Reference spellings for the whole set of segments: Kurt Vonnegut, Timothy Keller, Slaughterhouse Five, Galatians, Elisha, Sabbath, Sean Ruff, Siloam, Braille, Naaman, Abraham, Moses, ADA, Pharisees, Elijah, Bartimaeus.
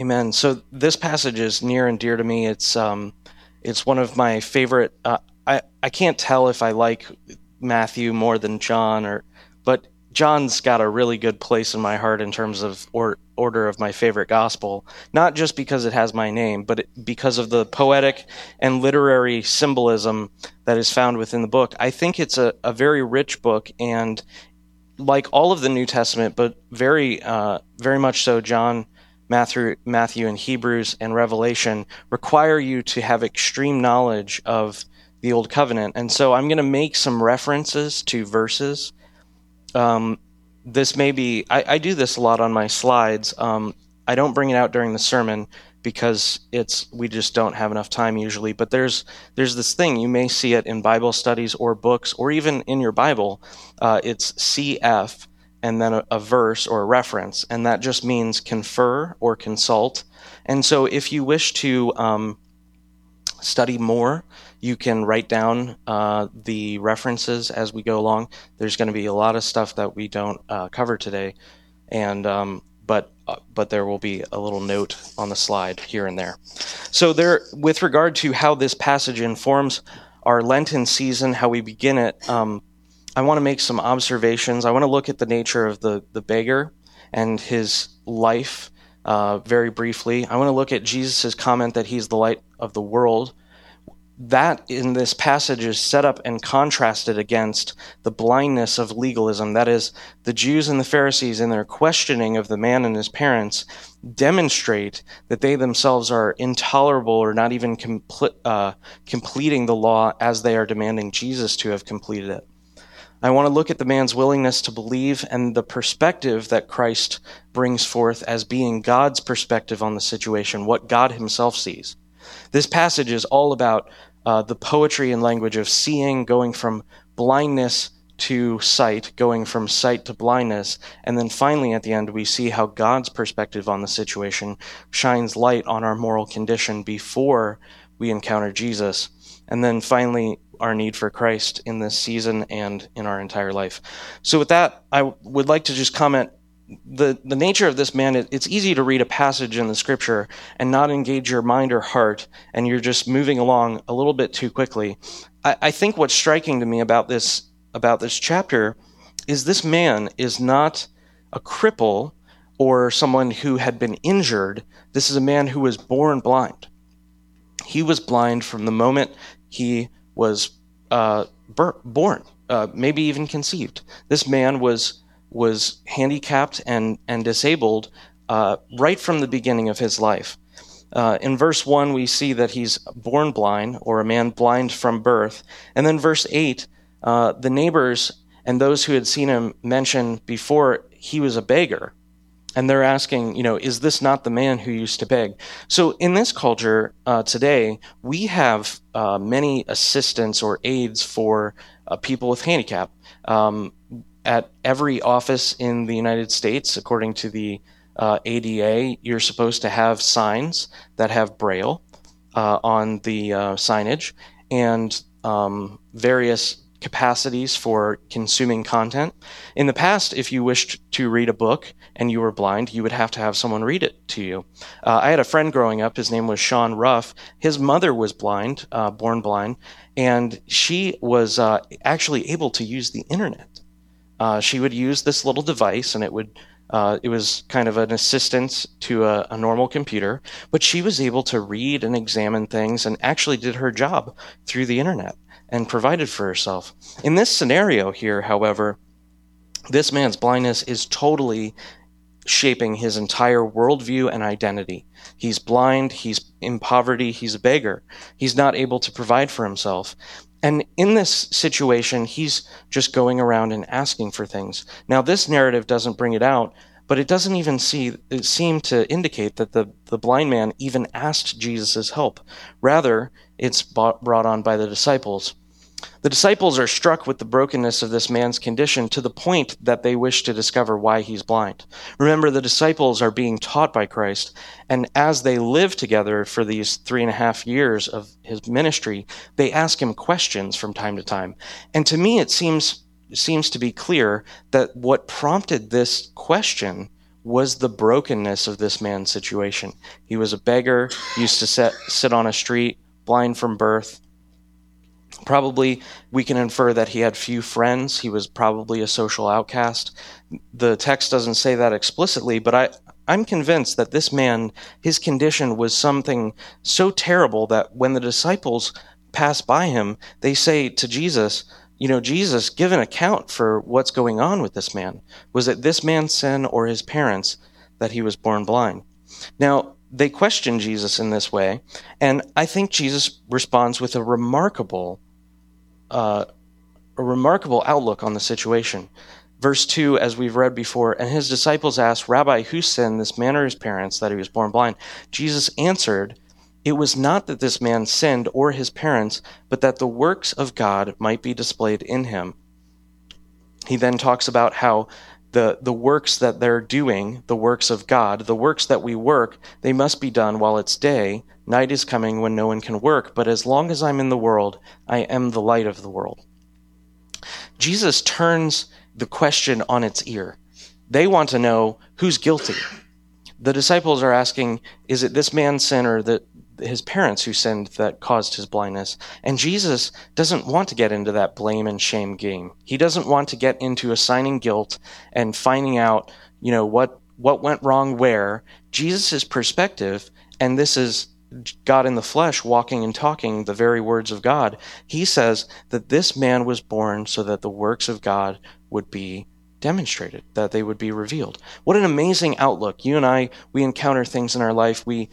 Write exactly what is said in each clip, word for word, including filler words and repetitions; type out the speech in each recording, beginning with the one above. Amen. So this passage is near and dear to me. It's um, it's one of my favorite. Uh, I I can't tell if I like Matthew more than John, or but John's got a really good place in my heart in terms of or, order of my favorite gospel. Not just because it has my name, but it, because of the poetic and literary symbolism that is found within the book. I think it's a, a very rich book, and like all of the New Testament, but very uh, very much so, John, Matthew, Matthew, and Hebrews and Revelation require you to have extreme knowledge of the Old Covenant. And so I'm going to make some references to verses. Um, this may be, I, I do this a lot on my slides. Um, I don't bring it out during the sermon because it's we just don't have enough time usually. But there's there's this thing, you may see it in Bible studies or books or even in your Bible. Uh, it's C F and then a, a verse or a reference, and that just means confer or consult. And so if you wish to um, study more, you can write down uh, the references as we go along. There's going to be a lot of stuff that we don't uh, cover today, and um, but uh, but there will be a little note on the slide here and there. So there, with regard to how this passage informs our Lenten season, how we begin it, um, I want to make some observations. I want to look at the nature of the the beggar and his life uh, very briefly. I want to look at Jesus' comment that he's the light of the world. That in this passage is set up and contrasted against the blindness of legalism. That is, the Jews and the Pharisees in their questioning of the man and his parents demonstrate that they themselves are intolerable or not even compl- uh, completing the law as they are demanding Jesus to have completed it. I want to look at the man's willingness to believe and the perspective that Christ brings forth as being God's perspective on the situation, what God himself sees. This passage is all about uh, the poetry and language of seeing, going from blindness to sight, going from sight to blindness, and then finally at the end we see how God's perspective on the situation shines light on our moral condition before we encounter Jesus, and then finally our need for Christ in this season and in our entire life. So with that, I w- would like to just comment The the nature of this man, it, it's easy to read a passage in the scripture and not engage your mind or heart, and you're just moving along a little bit too quickly. I, I think what's striking to me about this about this chapter is this man is not a cripple or someone who had been injured. This is a man who was born blind. He was blind from the moment he was uh, ber- born, uh, maybe even conceived. This man was was handicapped and, and disabled uh, right from the beginning of his life. Uh, in verse one, we see that he's born blind, or a man blind from birth. And then verse eight, uh, the neighbors and those who had seen him mention before he was a beggar. And they're asking, you know, is this not the man who used to beg? So in this culture uh, today, we have uh, many assistants or aides for uh, people with handicap. Um At every office in the United States, according to the uh, A D A, you're supposed to have signs that have Braille uh, on the uh, signage and um, various capacities for consuming content. In the past, if you wished to read a book and you were blind, you would have to have someone read it to you. Uh, I had a friend growing up. His name was Sean Ruff. His mother was blind, uh, born blind, and she was uh, actually able to use the internet. Uh, she would use this little device, and it would uh, it was kind of an assistance to a, a normal computer, but she was able to read and examine things and actually did her job through the internet and provided for herself. In this scenario here, however, this man's blindness is totally shaping his entire worldview and identity. He's blind, he's in poverty, he's a beggar. He's not able to provide for himself. And in this situation, he's just going around and asking for things. Now, this narrative doesn't bring it out, but it doesn't even see, it seem to indicate that the, the blind man even asked Jesus' help. Rather, it's bought, brought on by the disciples. The disciples are struck with the brokenness of this man's condition to the point that they wish to discover why he's blind. Remember, the disciples are being taught by Christ, and as they live together for these three and a half years of his ministry, they ask him questions from time to time. And to me, it seems seems to be clear that what prompted this question was the brokenness of this man's situation. He was a beggar, used to set, sit on a street, blind from birth. Probably we can infer that he had few friends. He was probably a social outcast. The text doesn't say that explicitly, but I, I'm convinced that this man, his condition was something so terrible that when the disciples pass by him, they say to Jesus, you know, Jesus, give an account for what's going on with this man. Was it this man's sin or his parents' that he was born blind? Now, they question Jesus in this way, and I think Jesus responds with a remarkable uh, a remarkable outlook on the situation. Verse two, as we've read before, and his disciples asked, Rabbi, who sinned, this man or his parents, that he was born blind? Jesus answered, it was not that this man sinned or his parents, but that the works of God might be displayed in him. He then talks about how the, the works that they're doing, the works of God, the works that we work, they must be done while it's day. Night is coming when no one can work, but as long as I'm in the world, I am the light of the world. Jesus turns the question on its ear. They want to know who's guilty. The disciples are asking, is it this man's sin or that his parents who sinned that caused his blindness? And Jesus doesn't want to get into that blame and shame game. He doesn't want to get into assigning guilt and finding out, you know, what, what went wrong where. Jesus' perspective, and this is God in the flesh walking and talking the very words of God, he says that this man was born so that the works of God would be demonstrated, that they would be revealed. What an amazing outlook. You and I, we encounter things in our life. We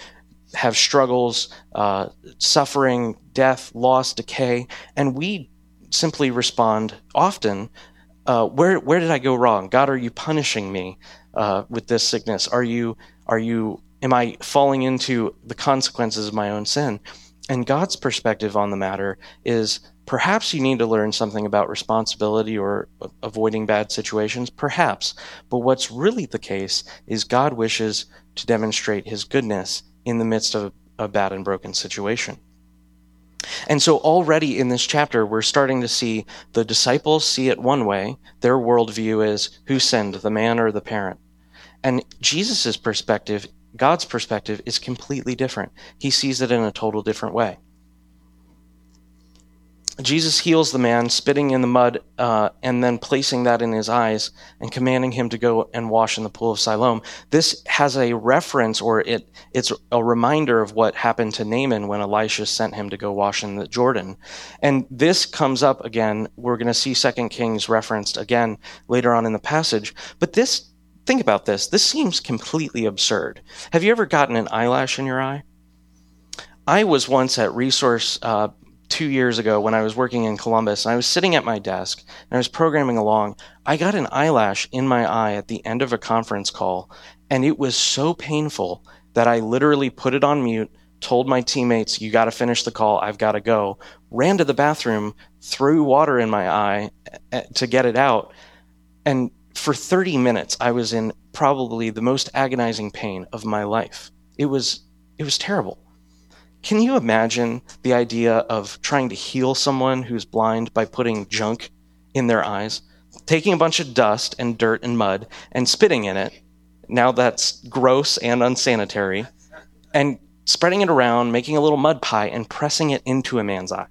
have struggles, uh, suffering, death, loss, decay, and we simply respond often, uh, where where did I go wrong? God, are you punishing me uh, with this sickness? Are you, are you, am I falling into the consequences of my own sin? And God's perspective on the matter is, perhaps you need to learn something about responsibility or avoiding bad situations, perhaps. But what's really the case is God wishes to demonstrate his goodness in the midst of a bad and broken situation. And so already in this chapter, we're starting to see the disciples see it one way. Their worldview is, who sinned, the man or the parent? And Jesus's perspective, God's perspective, is completely different. He sees it in a total different way. Jesus heals the man, spitting in the mud, uh, and then placing that in his eyes and commanding him to go and wash in the pool of Siloam. This has a reference, or it it's a reminder of what happened to Naaman when Elisha sent him to go wash in the Jordan. And this comes up again. We're going to see Second Kings referenced again later on in the passage. But this, think about this. This seems completely absurd. Have you ever gotten an eyelash in your eye? I was once at Resource... Uh, two years ago when I was working in Columbus, and I was sitting at my desk and I was programming along. I got an eyelash in my eye at the end of a conference call, and it was so painful that I literally put it on mute, told my teammates, you got to finish the call, I've got to go, ran to the bathroom, threw water in my eye to get it out, and for thirty minutes I was in probably the most agonizing pain of my life. It was, it was terrible. Can you imagine the idea of trying to heal someone who's blind by putting junk in their eyes, taking a bunch of dust and dirt and mud and spitting in it? Now that's gross and unsanitary, and spreading it around, making a little mud pie and pressing it into a man's eye.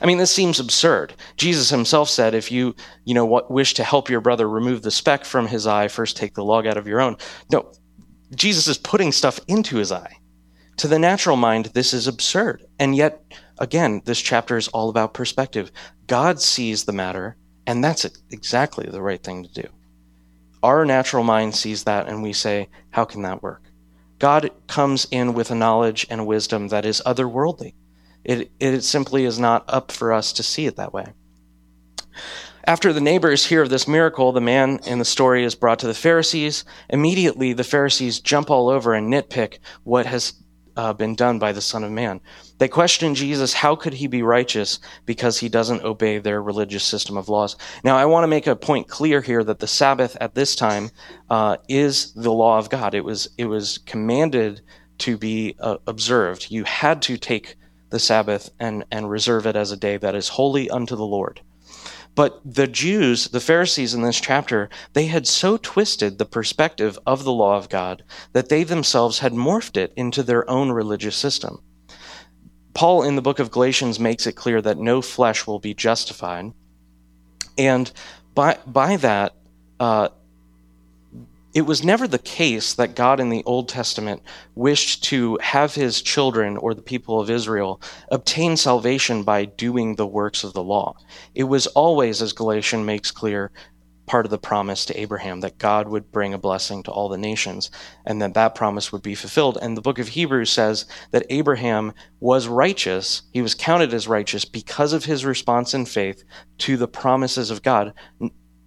I mean, this seems absurd. Jesus himself said, if you, you know, what, wish to help your brother remove the speck from his eye, first take the log out of your own. No, Jesus is putting stuff into his eye. To the natural mind, this is absurd. And yet, again, this chapter is all about perspective. God sees the matter, and that's exactly the right thing to do. Our natural mind sees that, and we say, how can that work? God comes in with a knowledge and wisdom that is otherworldly. It, it simply is not up for us to see it that way. After the neighbors hear of this miracle, the man in the story is brought to the Pharisees. Immediately, the Pharisees jump all over and nitpick what has Uh, been done by the Son of Man. They question Jesus, how could he be righteous because he doesn't obey their religious system of laws? Now, I want to make a point clear here that the Sabbath at this time uh, is the law of God. It was it was commanded to be uh, observed. You had to take the Sabbath and, and reserve it as a day that is holy unto the Lord. But the Jews, the Pharisees in this chapter, they had so twisted the perspective of the law of God that they themselves had morphed it into their own religious system. Paul in the book of Galatians makes it clear that no flesh will be justified. And by, by that, uh, it was never the case that God in the Old Testament wished to have his children or the people of Israel obtain salvation by doing the works of the law. It was always, as Galatians makes clear, part of the promise to Abraham that God would bring a blessing to all the nations and that that promise would be fulfilled. And the book of Hebrews says that Abraham was righteous. He was counted as righteous because of his response in faith to the promises of God.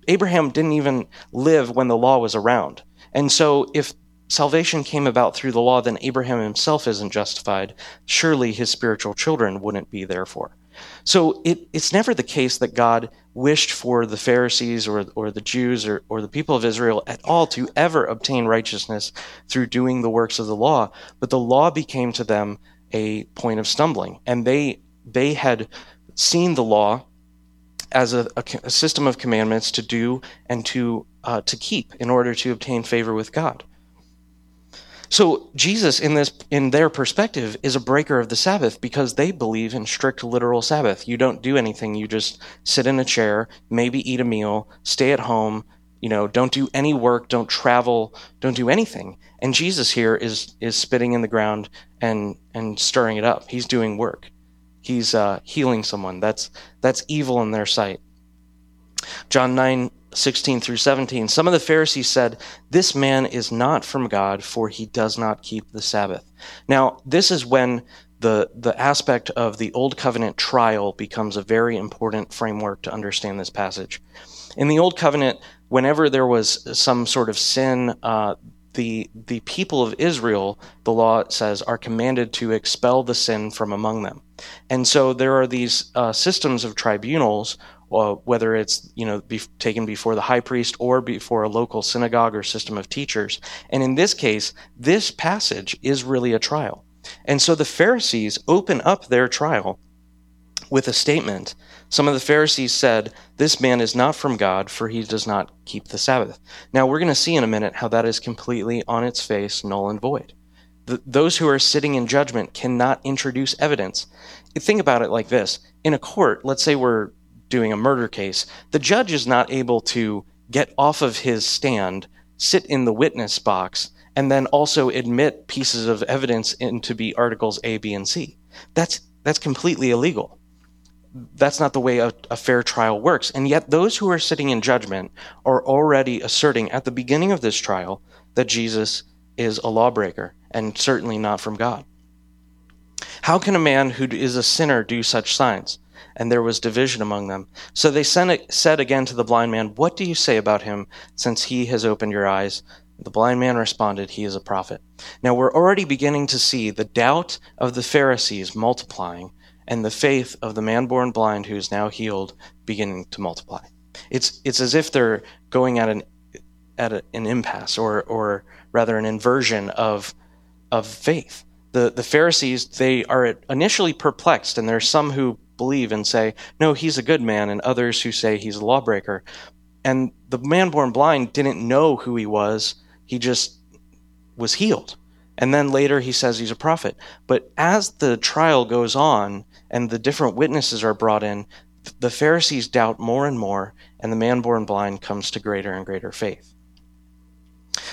Abraham didn't even live when the law was around. And so if salvation came about through the law, then Abraham himself isn't justified. Surely his spiritual children wouldn't be therefore. So it, it's never the case that God wished for the Pharisees or, or the Jews or, or the people of Israel at all to ever obtain righteousness through doing the works of the law. But the law became to them a point of stumbling. And they they had seen the law as a, a, a system of commandments to do and to uh, to keep in order to obtain favor with God. So Jesus, in this, in their perspective, is a breaker of the Sabbath because they believe in strict literal Sabbath. You don't do anything. You just sit in a chair, maybe eat a meal, stay at home. You know, don't do any work, don't travel, don't do anything. And Jesus here is is spitting in the ground and and stirring it up. He's doing work. He's uh, healing someone. That's that's evil in their sight. John nine, sixteen through seventeen. Some of the Pharisees said, "This man is not from God, for he does not keep the Sabbath." Now, this is when the, the aspect of the Old Covenant trial becomes a very important framework to understand this passage. In the Old Covenant, whenever there was some sort of sin, uh, the the people of Israel, the law says, are commanded to expel the sin from among them. And so there are these uh, systems of tribunals, uh, whether it's, you know, be taken before the high priest or before a local synagogue or system of teachers. And in this case, this passage is really a trial. And so the Pharisees open up their trial with a statement. Some of the Pharisees said, "This man is not from God, for he does not keep the Sabbath." Now, we're going to see in a minute how that is completely on its face, null and void. Th- those who are sitting in judgment cannot introduce evidence. Think about it like this. In a court, let's say we're doing a murder case, the judge is not able to get off of his stand, sit in the witness box, and then also admit pieces of evidence into be articles A, B, and C. That's, that's completely illegal. That's not the way a, a fair trial works. And yet those who are sitting in judgment are already asserting at the beginning of this trial that Jesus is a lawbreaker and certainly not from God. "How can a man who is a sinner do such signs?" And there was division among them. So they sent, said again to the blind man, "What do you say about him, since he has opened your eyes?" The blind man responded, "He is a prophet." Now we're already beginning to see the doubt of the Pharisees multiplying and the faith of the man born blind who is now healed beginning to multiply. It's it's as if they're going at an at a, an impasse, or or rather an inversion of of faith. The the Pharisees, they are initially perplexed, and there are some who believe and say, "No, he's a good man," and others who say he's a lawbreaker. And the man born blind didn't know who he was. He just was healed. And then later he says he's a prophet. But as the trial goes on and the different witnesses are brought in, the Pharisees doubt more and more, and the man born blind comes to greater and greater faith.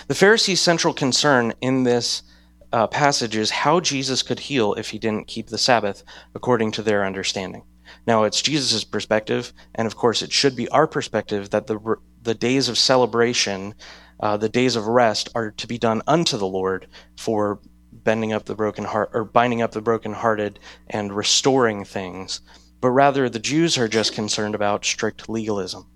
The Pharisees' central concern in this uh, passage is how Jesus could heal if he didn't keep the Sabbath, according to their understanding. Now, it's Jesus' perspective, and of course it should be our perspective, that the the days of celebration, uh, the days of rest, are to be done unto the Lord for bending up the broken heart, or binding up the brokenhearted and restoring things. But rather, the Jews are just concerned about strict legalism.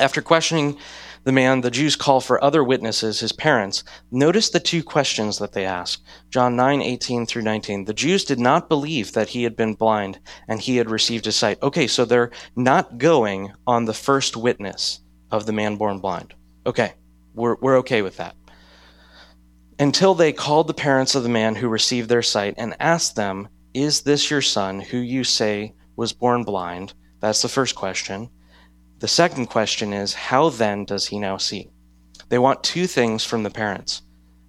After questioning the man, the Jews call for other witnesses, his parents. Notice the two questions that they ask. John nine, eighteen through nineteen. The Jews did not believe that he had been blind and he had received his sight. Okay, so they're not going on the first witness of the man born blind. Okay, we're we're okay with that. Until they called the parents of the man who received their sight and asked them, "Is this your son, who you say was born blind?" That's the first question. The second question is, how then does he now see? They want two things from the parents.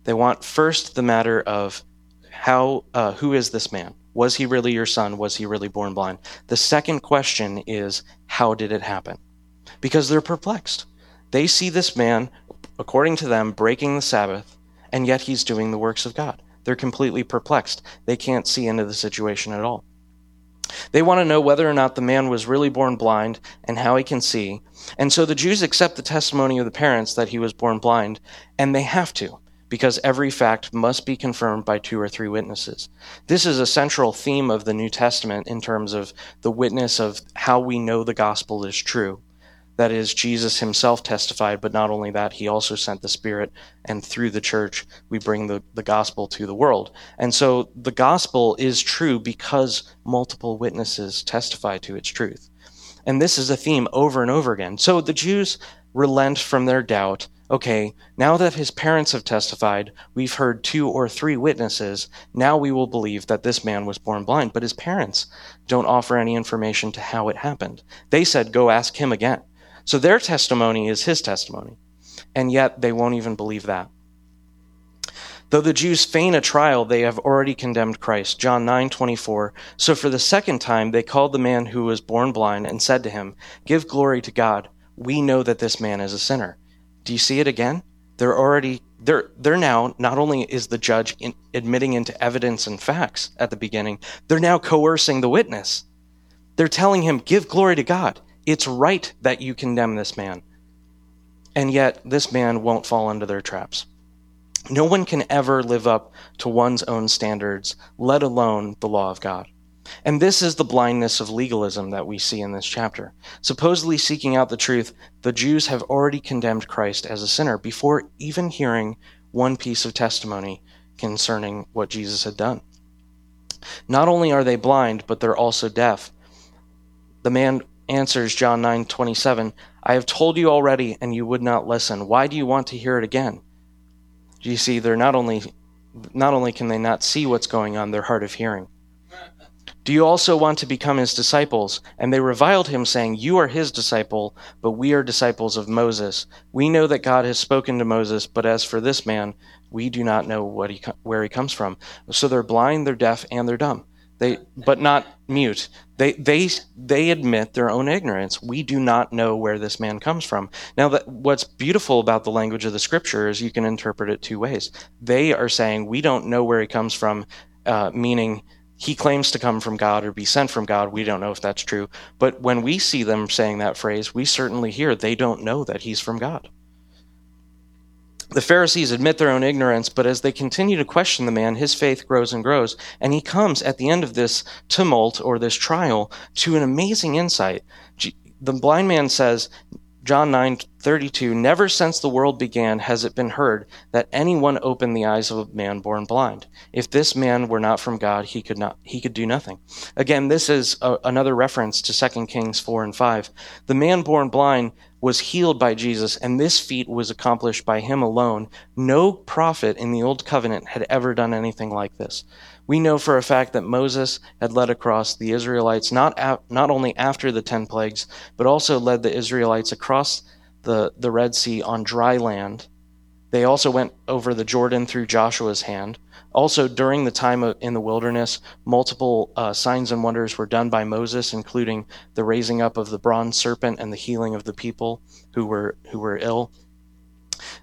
They want first the matter of how, uh, who is this man? Was he really your son? Was he really born blind? The second question is, how did it happen? Because they're perplexed. They see this man, according to them, breaking the Sabbath, and yet he's doing the works of God. They're completely perplexed. They can't see into the situation at all. They want to know whether or not the man was really born blind and how he can see. And so the Jews accept the testimony of the parents that he was born blind, and they have to, because every fact must be confirmed by two or three witnesses. This is a central theme of the New Testament in terms of the witness of how we know the gospel is true. That is, Jesus himself testified, but not only that, he also sent the Spirit, and through the church, we bring the, the gospel to the world. And so the gospel is true because multiple witnesses testify to its truth. And this is a theme over and over again. So the Jews relent from their doubt. Okay, now that his parents have testified, we've heard two or three witnesses, now we will believe that this man was born blind. But his parents don't offer any information to how it happened. They said, go ask him again. So their testimony is his testimony, and yet they won't even believe that. Though the Jews feign a trial, they have already condemned Christ. John nine twenty-four. So for the second time, they called the man who was born blind and said to him, give glory to God. We know that this man is a sinner. Do you see it again? They're already, they're, they're now, not only is the judge in, admitting into evidence and facts at the beginning, they're now coercing the witness. They're telling him, give glory to God. It's right that you condemn this man. And yet this man won't fall into their traps. No one can ever live up to one's own standards, let alone the law of God. And this is the blindness of legalism that we see in this chapter. Supposedly seeking out the truth, the Jews have already condemned Christ as a sinner before even hearing one piece of testimony concerning what Jesus had done. Not only are they blind, but they're also deaf. The man answers John nine twenty-seven, I have told you already and you would not listen. Why do you want to hear it again? Do you see, they're not only, not only can they not see what's going on, they're hard of hearing. Do you also want to become his disciples? And they reviled him, saying, you are his disciple, but we are disciples of Moses. We know that God has spoken to Moses, but as for this man, we do not know what he, where he comes from. So they're blind, they're deaf, and they're dumb. They, but not mute. They, they, they admit their own ignorance. We do not know where this man comes from. Now, that, what's beautiful about the language of the scripture is you can interpret it two ways. They are saying, we don't know where he comes from, uh, meaning he claims to come from God or be sent from God. We don't know if that's true. But when we see them saying that phrase, we certainly hear they don't know that he's from God. The Pharisees admit their own ignorance, but as they continue to question the man, his faith grows and grows, and he comes at the end of this tumult or this trial to an amazing insight. The blind man says, John nine thirty-two, never since the world began has it been heard that anyone opened the eyes of a man born blind. If this man were not from God, he could not, he could do nothing. Again, this is a, another reference to Second Kings four and five. The man born blind was healed by Jesus, and this feat was accomplished by him alone. No prophet in the Old Covenant had ever done anything like this. We know for a fact that Moses had led across the Israelites, not out, not only after the ten plagues, but also led the Israelites across the, the Red Sea on dry land. They also went over the Jordan through Joshua's hand. Also, during the time of, in the wilderness, multiple uh, signs and wonders were done by Moses, including the raising up of the bronze serpent and the healing of the people who were who were ill.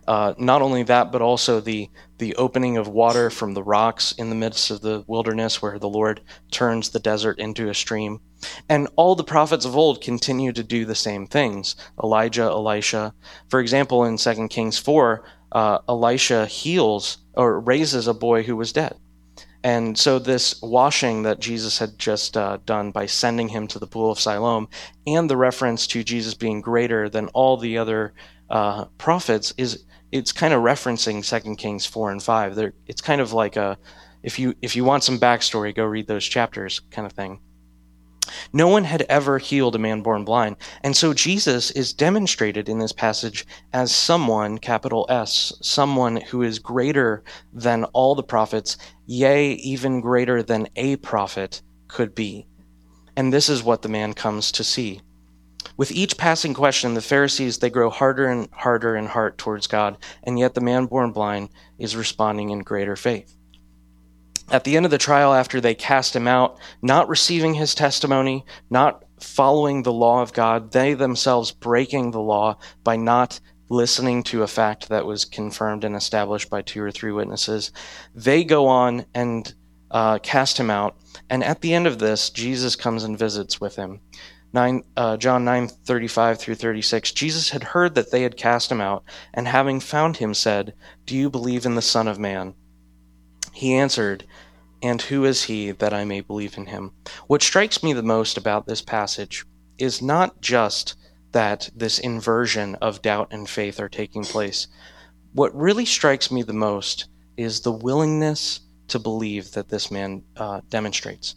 Uh, not only that, but also the, the opening of water from the rocks in the midst of the wilderness where the Lord turns the desert into a stream. And all the prophets of old continue to do the same things. Elijah, Elisha. For example, in Second Kings four, uh, Elisha heals or raises a boy who was dead. And so this washing that Jesus had just uh, done by sending him to the pool of Siloam, and the reference to Jesus being greater than all the other uh, prophets, is it's kind of referencing Second Kings four and five. They're, it's kind of like a, if you if you want some backstory, go read those chapters kind of thing. No one had ever healed a man born blind, and so Jesus is demonstrated in this passage as someone, capital S, someone who is greater than all the prophets, yea, even greater than a prophet could be. And this is what the man comes to see. With each passing question, the Pharisees, they grow harder and harder in heart towards God, and yet the man born blind is responding in greater faith. At the end of the trial, after they cast him out, not receiving his testimony, not following the law of God, they themselves breaking the law by not listening to a fact that was confirmed and established by two or three witnesses, they go on and uh, cast him out. And at the end of this, Jesus comes and visits with him. Nine, uh, John nine, thirty-five through thirty-six, Jesus had heard that they had cast him out, and having found him, said, "Do you believe in the Son of Man?" He answered, "And who is he that I may believe in him?" What strikes me the most about this passage is not just that this inversion of doubt and faith are taking place. What really strikes me the most is the willingness to believe that this man uh, demonstrates.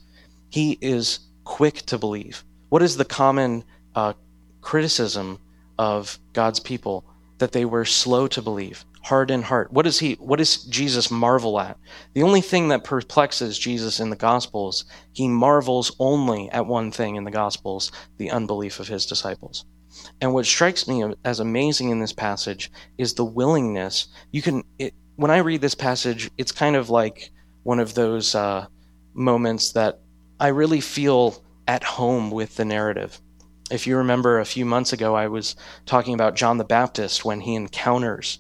He is quick to believe. What is the common uh, criticism of God's people? That they were slow to believe, hard in heart. What does he? What does Jesus marvel at? The only thing that perplexes Jesus in the Gospels, he marvels only at one thing in the Gospels, the unbelief of his disciples. And what strikes me as amazing in this passage is the willingness. You can, it, when I read this passage, it's kind of like one of those uh, moments that I really feel at home with the narrative. If you remember a few months ago, I was talking about John the Baptist when he encounters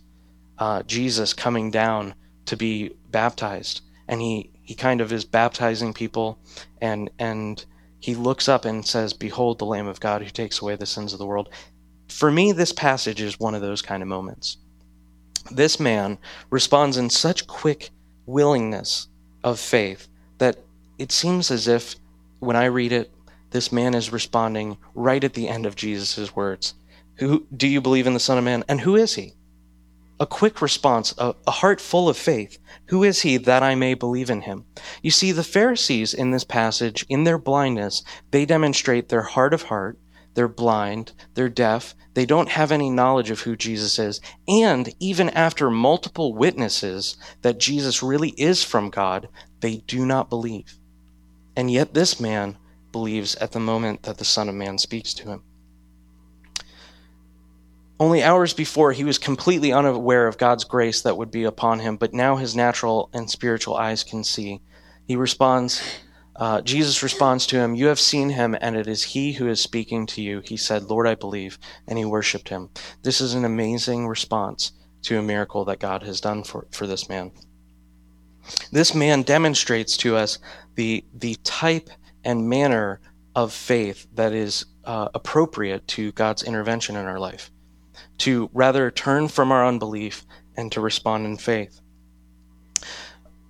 uh, Jesus coming down to be baptized. And he, he kind of is baptizing people, and and he looks up and says, "Behold the Lamb of God who takes away the sins of the world." For me, this passage is one of those kind of moments. This man responds in such quick willingness of faith that it seems as if when I read it, this man is responding right at the end of Jesus' words. "Who do you believe in the Son of Man? And who is he?" A quick response, a, a heart full of faith. "Who is he that I may believe in him?" You see, the Pharisees in this passage, in their blindness, they demonstrate their hard of heart. They're blind, they're deaf, they don't have any knowledge of who Jesus is. And even after multiple witnesses that Jesus really is from God, they do not believe. And yet this man believes at the moment that the Son of Man speaks to him. Only hours before, he was completely unaware of God's grace that would be upon him, but now his natural and spiritual eyes can see. He responds, uh, Jesus responds to him, "You have seen him, and it is he who is speaking to you." He said, "Lord, I believe," and he worshiped him. This is an amazing response to a miracle that God has done for, for this man. This man demonstrates to us the, the type and manner of faith that is uh, appropriate to God's intervention in our life, to rather turn from our unbelief and to respond in faith.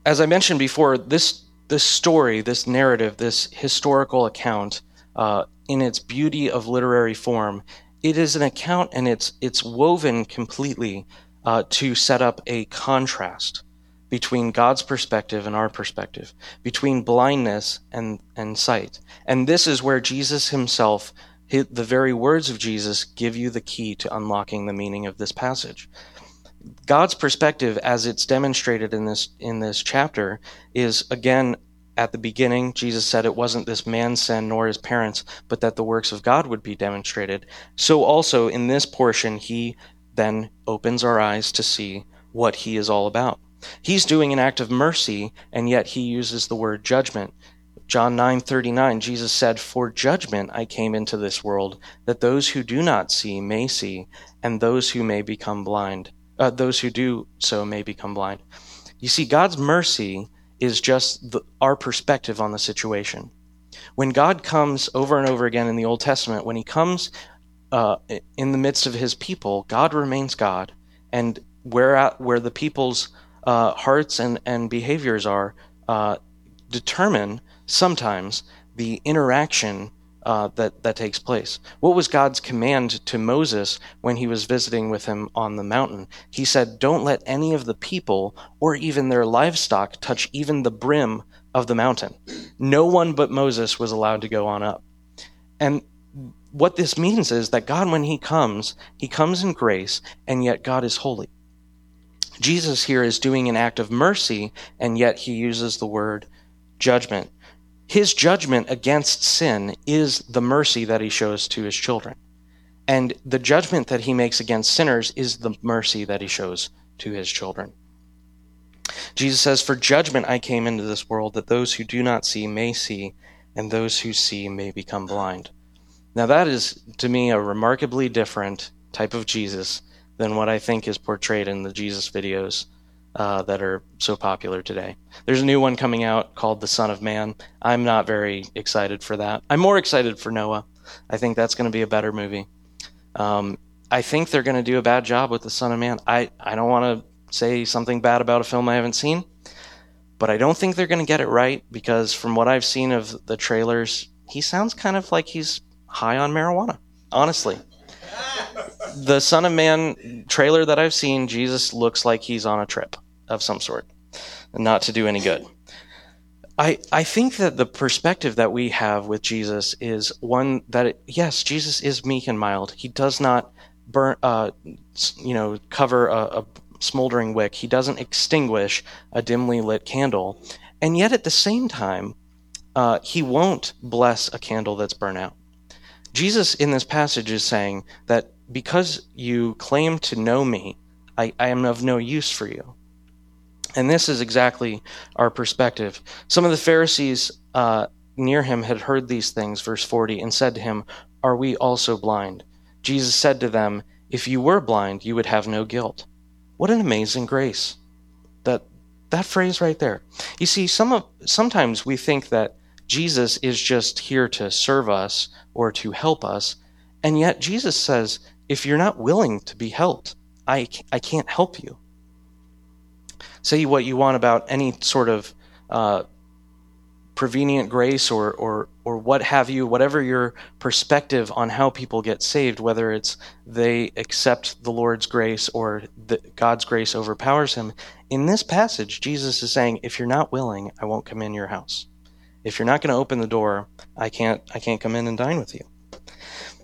As I mentioned before, this this story, this narrative, this historical account, uh, in its beauty of literary form, it is an account, and it's it's woven completely uh, to set up a contrast between God's perspective and our perspective, between blindness and, and sight. And this is where Jesus himself, his, the very words of Jesus, give you the key to unlocking the meaning of this passage. God's perspective, as it's demonstrated in this in this chapter, is, again, at the beginning, Jesus said it wasn't this man's sin nor his parents', but that the works of God would be demonstrated. So also in this portion, he then opens our eyes to see what he is all about. He's doing an act of mercy, and yet he uses the word judgment. John nine thirty-nine, Jesus said, "For judgment I came into this world, that those who do not see may see, and those who may become blind, uh, those who do so may become blind." You see, God's mercy is just the, our perspective on the situation. When God comes over and over again in the Old Testament, when he comes uh, in the midst of his people, God remains God, and where at, where the people's Uh, hearts and, and behaviors are uh, determine sometimes the interaction uh, that, that takes place. What was God's command to Moses when he was visiting with him on the mountain? He said, "Don't let any of the people or even their livestock touch even the brim of the mountain." No one but Moses was allowed to go on up. And what this means is that God, when he comes, he comes in grace, and yet God is holy. Jesus here is doing an act of mercy, and yet he uses the word judgment. His judgment against sin is the mercy that he shows to his children. And the judgment that he makes against sinners is the mercy that he shows to his children. Jesus says, "For judgment I came into this world, that those who do not see may see, and those who see may become blind." Now that is, to me, a remarkably different type of Jesus than what I think is portrayed in the Jesus videos uh, that are so popular today. There's a new one coming out called The Son of Man. I'm not very excited for that. I'm more excited for Noah. I think that's going to be a better movie. Um, I think they're going to do a bad job with The Son of Man. I, I don't want to say something bad about a film I haven't seen, but I don't think they're going to get it right, because from what I've seen of the trailers, he sounds kind of like he's high on marijuana, honestly. The Son of Man trailer that I've seen, Jesus looks like he's on a trip of some sort, not to do any good. I, I think that the perspective that we have with Jesus is one that, it, yes, Jesus is meek and mild. He does not burn, uh, you know, cover a, a smoldering wick. He doesn't extinguish a dimly lit candle. And yet at the same time, uh, he won't bless a candle that's burnt out. Jesus in this passage is saying that because you claim to know me, I, I am of no use for you. And this is exactly our perspective. Some of the Pharisees uh, near him had heard these things, verse forty, and said to him, "Are we also blind?" Jesus said to them, "If you were blind, you would have no guilt." What an amazing grace. That that phrase right there. You see, some of sometimes we think that Jesus is just here to serve us or to help us, and yet Jesus says, if you're not willing to be helped, I, I can't help you. Say what you want about any sort of uh, prevenient grace or, or or what have you, whatever your perspective on how people get saved, whether it's they accept the Lord's grace or the, God's grace overpowers him. In this passage, Jesus is saying, if you're not willing, I won't come in your house. If you're not going to open the door, I can't I can't come in and dine with you.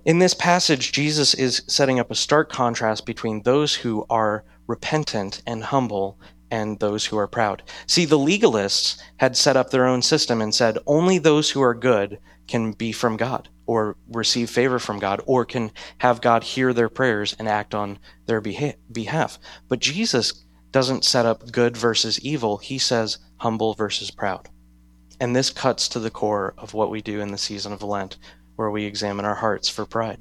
In this passage, Jesus is setting up a stark contrast between those who are repentant and humble and those who are proud. See, the legalists had set up their own system and said only those who are good can be from God or receive favor from God or can have God hear their prayers and act on their beha- behalf. But Jesus doesn't set up good versus evil. He says humble versus proud. And this cuts to the core of what we do in the season of Lent, where we examine our hearts for pride.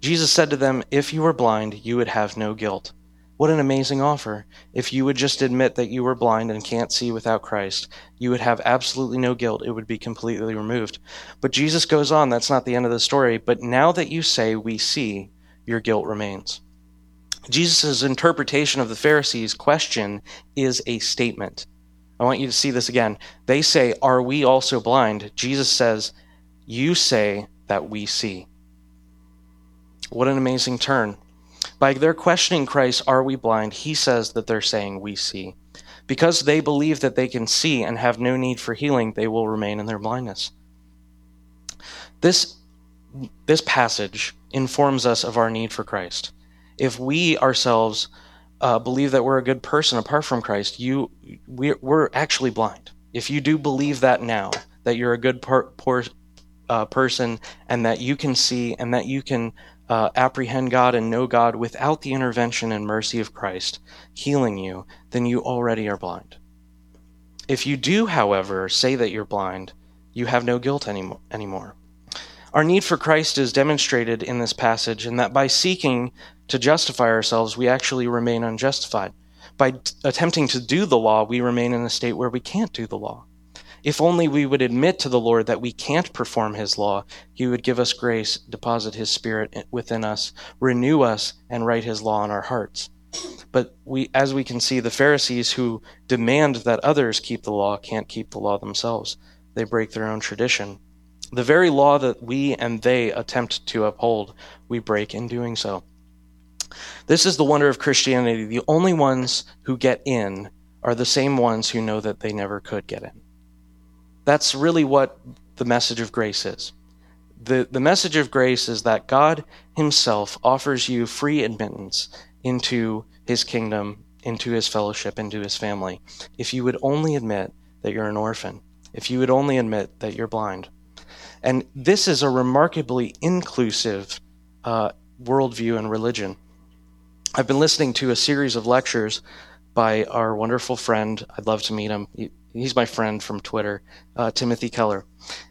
Jesus said to them, "If you were blind, you would have no guilt." What an amazing offer. If you would just admit that you were blind and can't see without Christ, you would have absolutely no guilt. It would be completely removed. But Jesus goes on, that's not the end of the story. But now that you say we see, your guilt remains. Jesus' interpretation of the Pharisees' question is a statement. I want you to see this again. They say, "Are we also blind?" Jesus says, "You say that we see." What an amazing turn. By their questioning Christ, "Are we blind?" he says that they're saying, "We see." Because they believe that they can see and have no need for healing, they will remain in their blindness. This, this passage informs us of our need for Christ. If we ourselves uh, believe that we're a good person apart from Christ, you we're, we're actually blind. If you do believe that now, that you're a good per, per, uh, person and that you can see and that you can Uh, apprehend God and know God without the intervention and mercy of Christ healing you, then you already are blind. If you do, however, say that you're blind, you have no guilt anymore. anymore. Our need for Christ is demonstrated in this passage, and that by seeking to justify ourselves, we actually remain unjustified. By t- attempting to do the law, we remain in a state where we can't do the law. If only we would admit to the Lord that we can't perform his law, he would give us grace, deposit his spirit within us, renew us, and write his law on our hearts. But we, as we can see, the Pharisees who demand that others keep the law can't keep the law themselves. They break their own tradition. The very law that we and they attempt to uphold, we break in doing so. This is the wonder of Christianity. The only ones who get in are the same ones who know that they never could get in. That's really what the message of grace is. The, the message of grace is that God himself offers you free admittance into his kingdom, into his fellowship, into his family. If you would only admit that you're an orphan, if you would only admit that you're blind. And this is a remarkably inclusive uh, worldview and religion. I've been listening to a series of lectures by our wonderful friend, I'd love to meet him, he's my friend from Twitter, uh, Timothy Keller.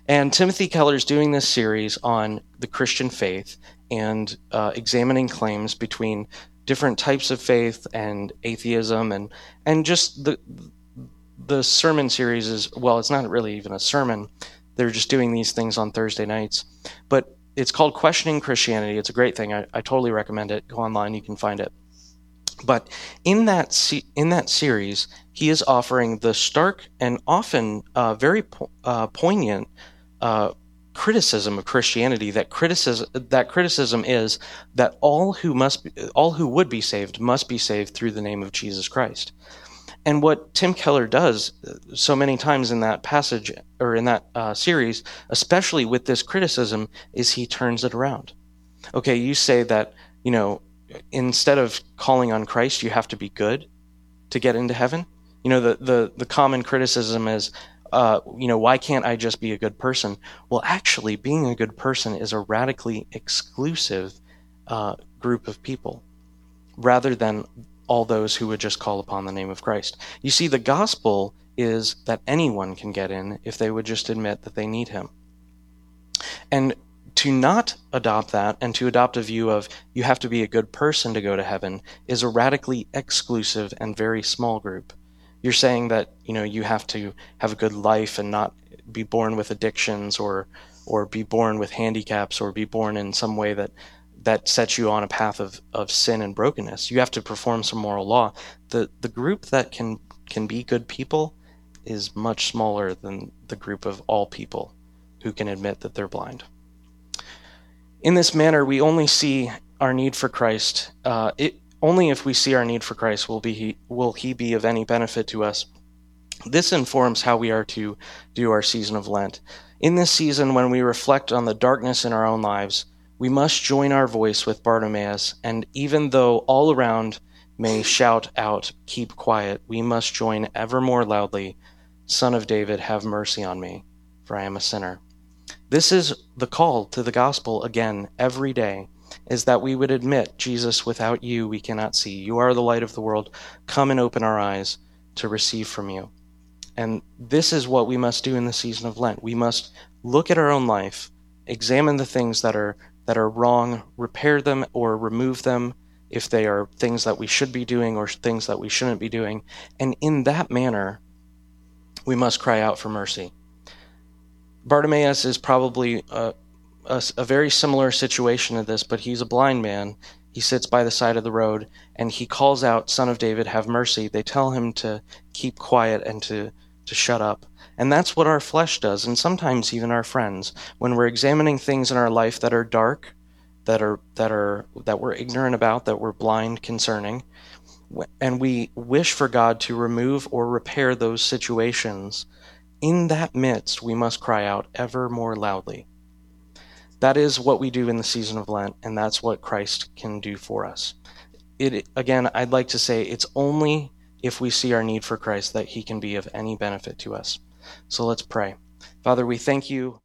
And Timothy Keller's doing this series on the Christian faith and uh, examining claims between different types of faith and atheism, and and just the the sermon series is, well, it's not really even a sermon. They're just doing these things on Thursday nights. But it's called Questioning Christianity. It's a great thing. I, I totally recommend it. Go online, you can find it. But in that se- in that series, he is offering the stark and often uh, very po- uh, poignant uh, criticism of Christianity. That criticism that criticism is that all who must be, all who would be saved must be saved through the name of Jesus Christ. And what Tim Keller does so many times in that passage or in that uh, series, especially with this criticism, is he turns it around. Okay, you say that, you know, instead of calling on Christ, you have to be good to get into heaven. You know, the the, the common criticism is, uh, you know, why can't I just be a good person? Well, actually, being a good person is a radically exclusive uh, group of people, rather than all those who would just call upon the name of Christ. You see, the gospel is that anyone can get in if they would just admit that they need him. And to not adopt that and to adopt a view of you have to be a good person to go to heaven is a radically exclusive and very small group. You're saying that, you know, you have to have a good life and not be born with addictions or or be born with handicaps or be born in some way that that sets you on a path of, of sin and brokenness. You have to perform some moral law. The the group that can can be good people is much smaller than the group of all people who can admit that they're blind. In this manner, we only see our need for Christ. Uh, it, only if we see our need for Christ will be he, will he be of any benefit to us. This informs how we are to do our season of Lent. In this season, when we reflect on the darkness in our own lives, we must join our voice with Bartimaeus, and even though all around may shout out, "Keep quiet," we must join ever more loudly, "Son of David, have mercy on me, for I am a sinner." This is the call to the gospel again every day, is that we would admit, Jesus, without you, we cannot see. You are the light of the world. Come and open our eyes to receive from you. And this is what we must do in the season of Lent. We must look at our own life, examine the things that are that are wrong, repair them or remove them if they are things that we should be doing or things that we shouldn't be doing. And in that manner, we must cry out for mercy. Bartimaeus is probably a, a, a very similar situation to this, but he's a blind man. He sits by the side of the road, and he calls out, "Son of David, have mercy." They tell him to keep quiet and to, to shut up. And that's what our flesh does, and sometimes even our friends. When we're examining things in our life that are dark, that are that are that we're ignorant about, that we're blind concerning, and we wish for God to remove or repair those situations, in that midst, we must cry out ever more loudly. That is what we do in the season of Lent, and that's what Christ can do for us. It, again, I'd like to say it's only if we see our need for Christ that he can be of any benefit to us. So let's pray. Father, we thank you.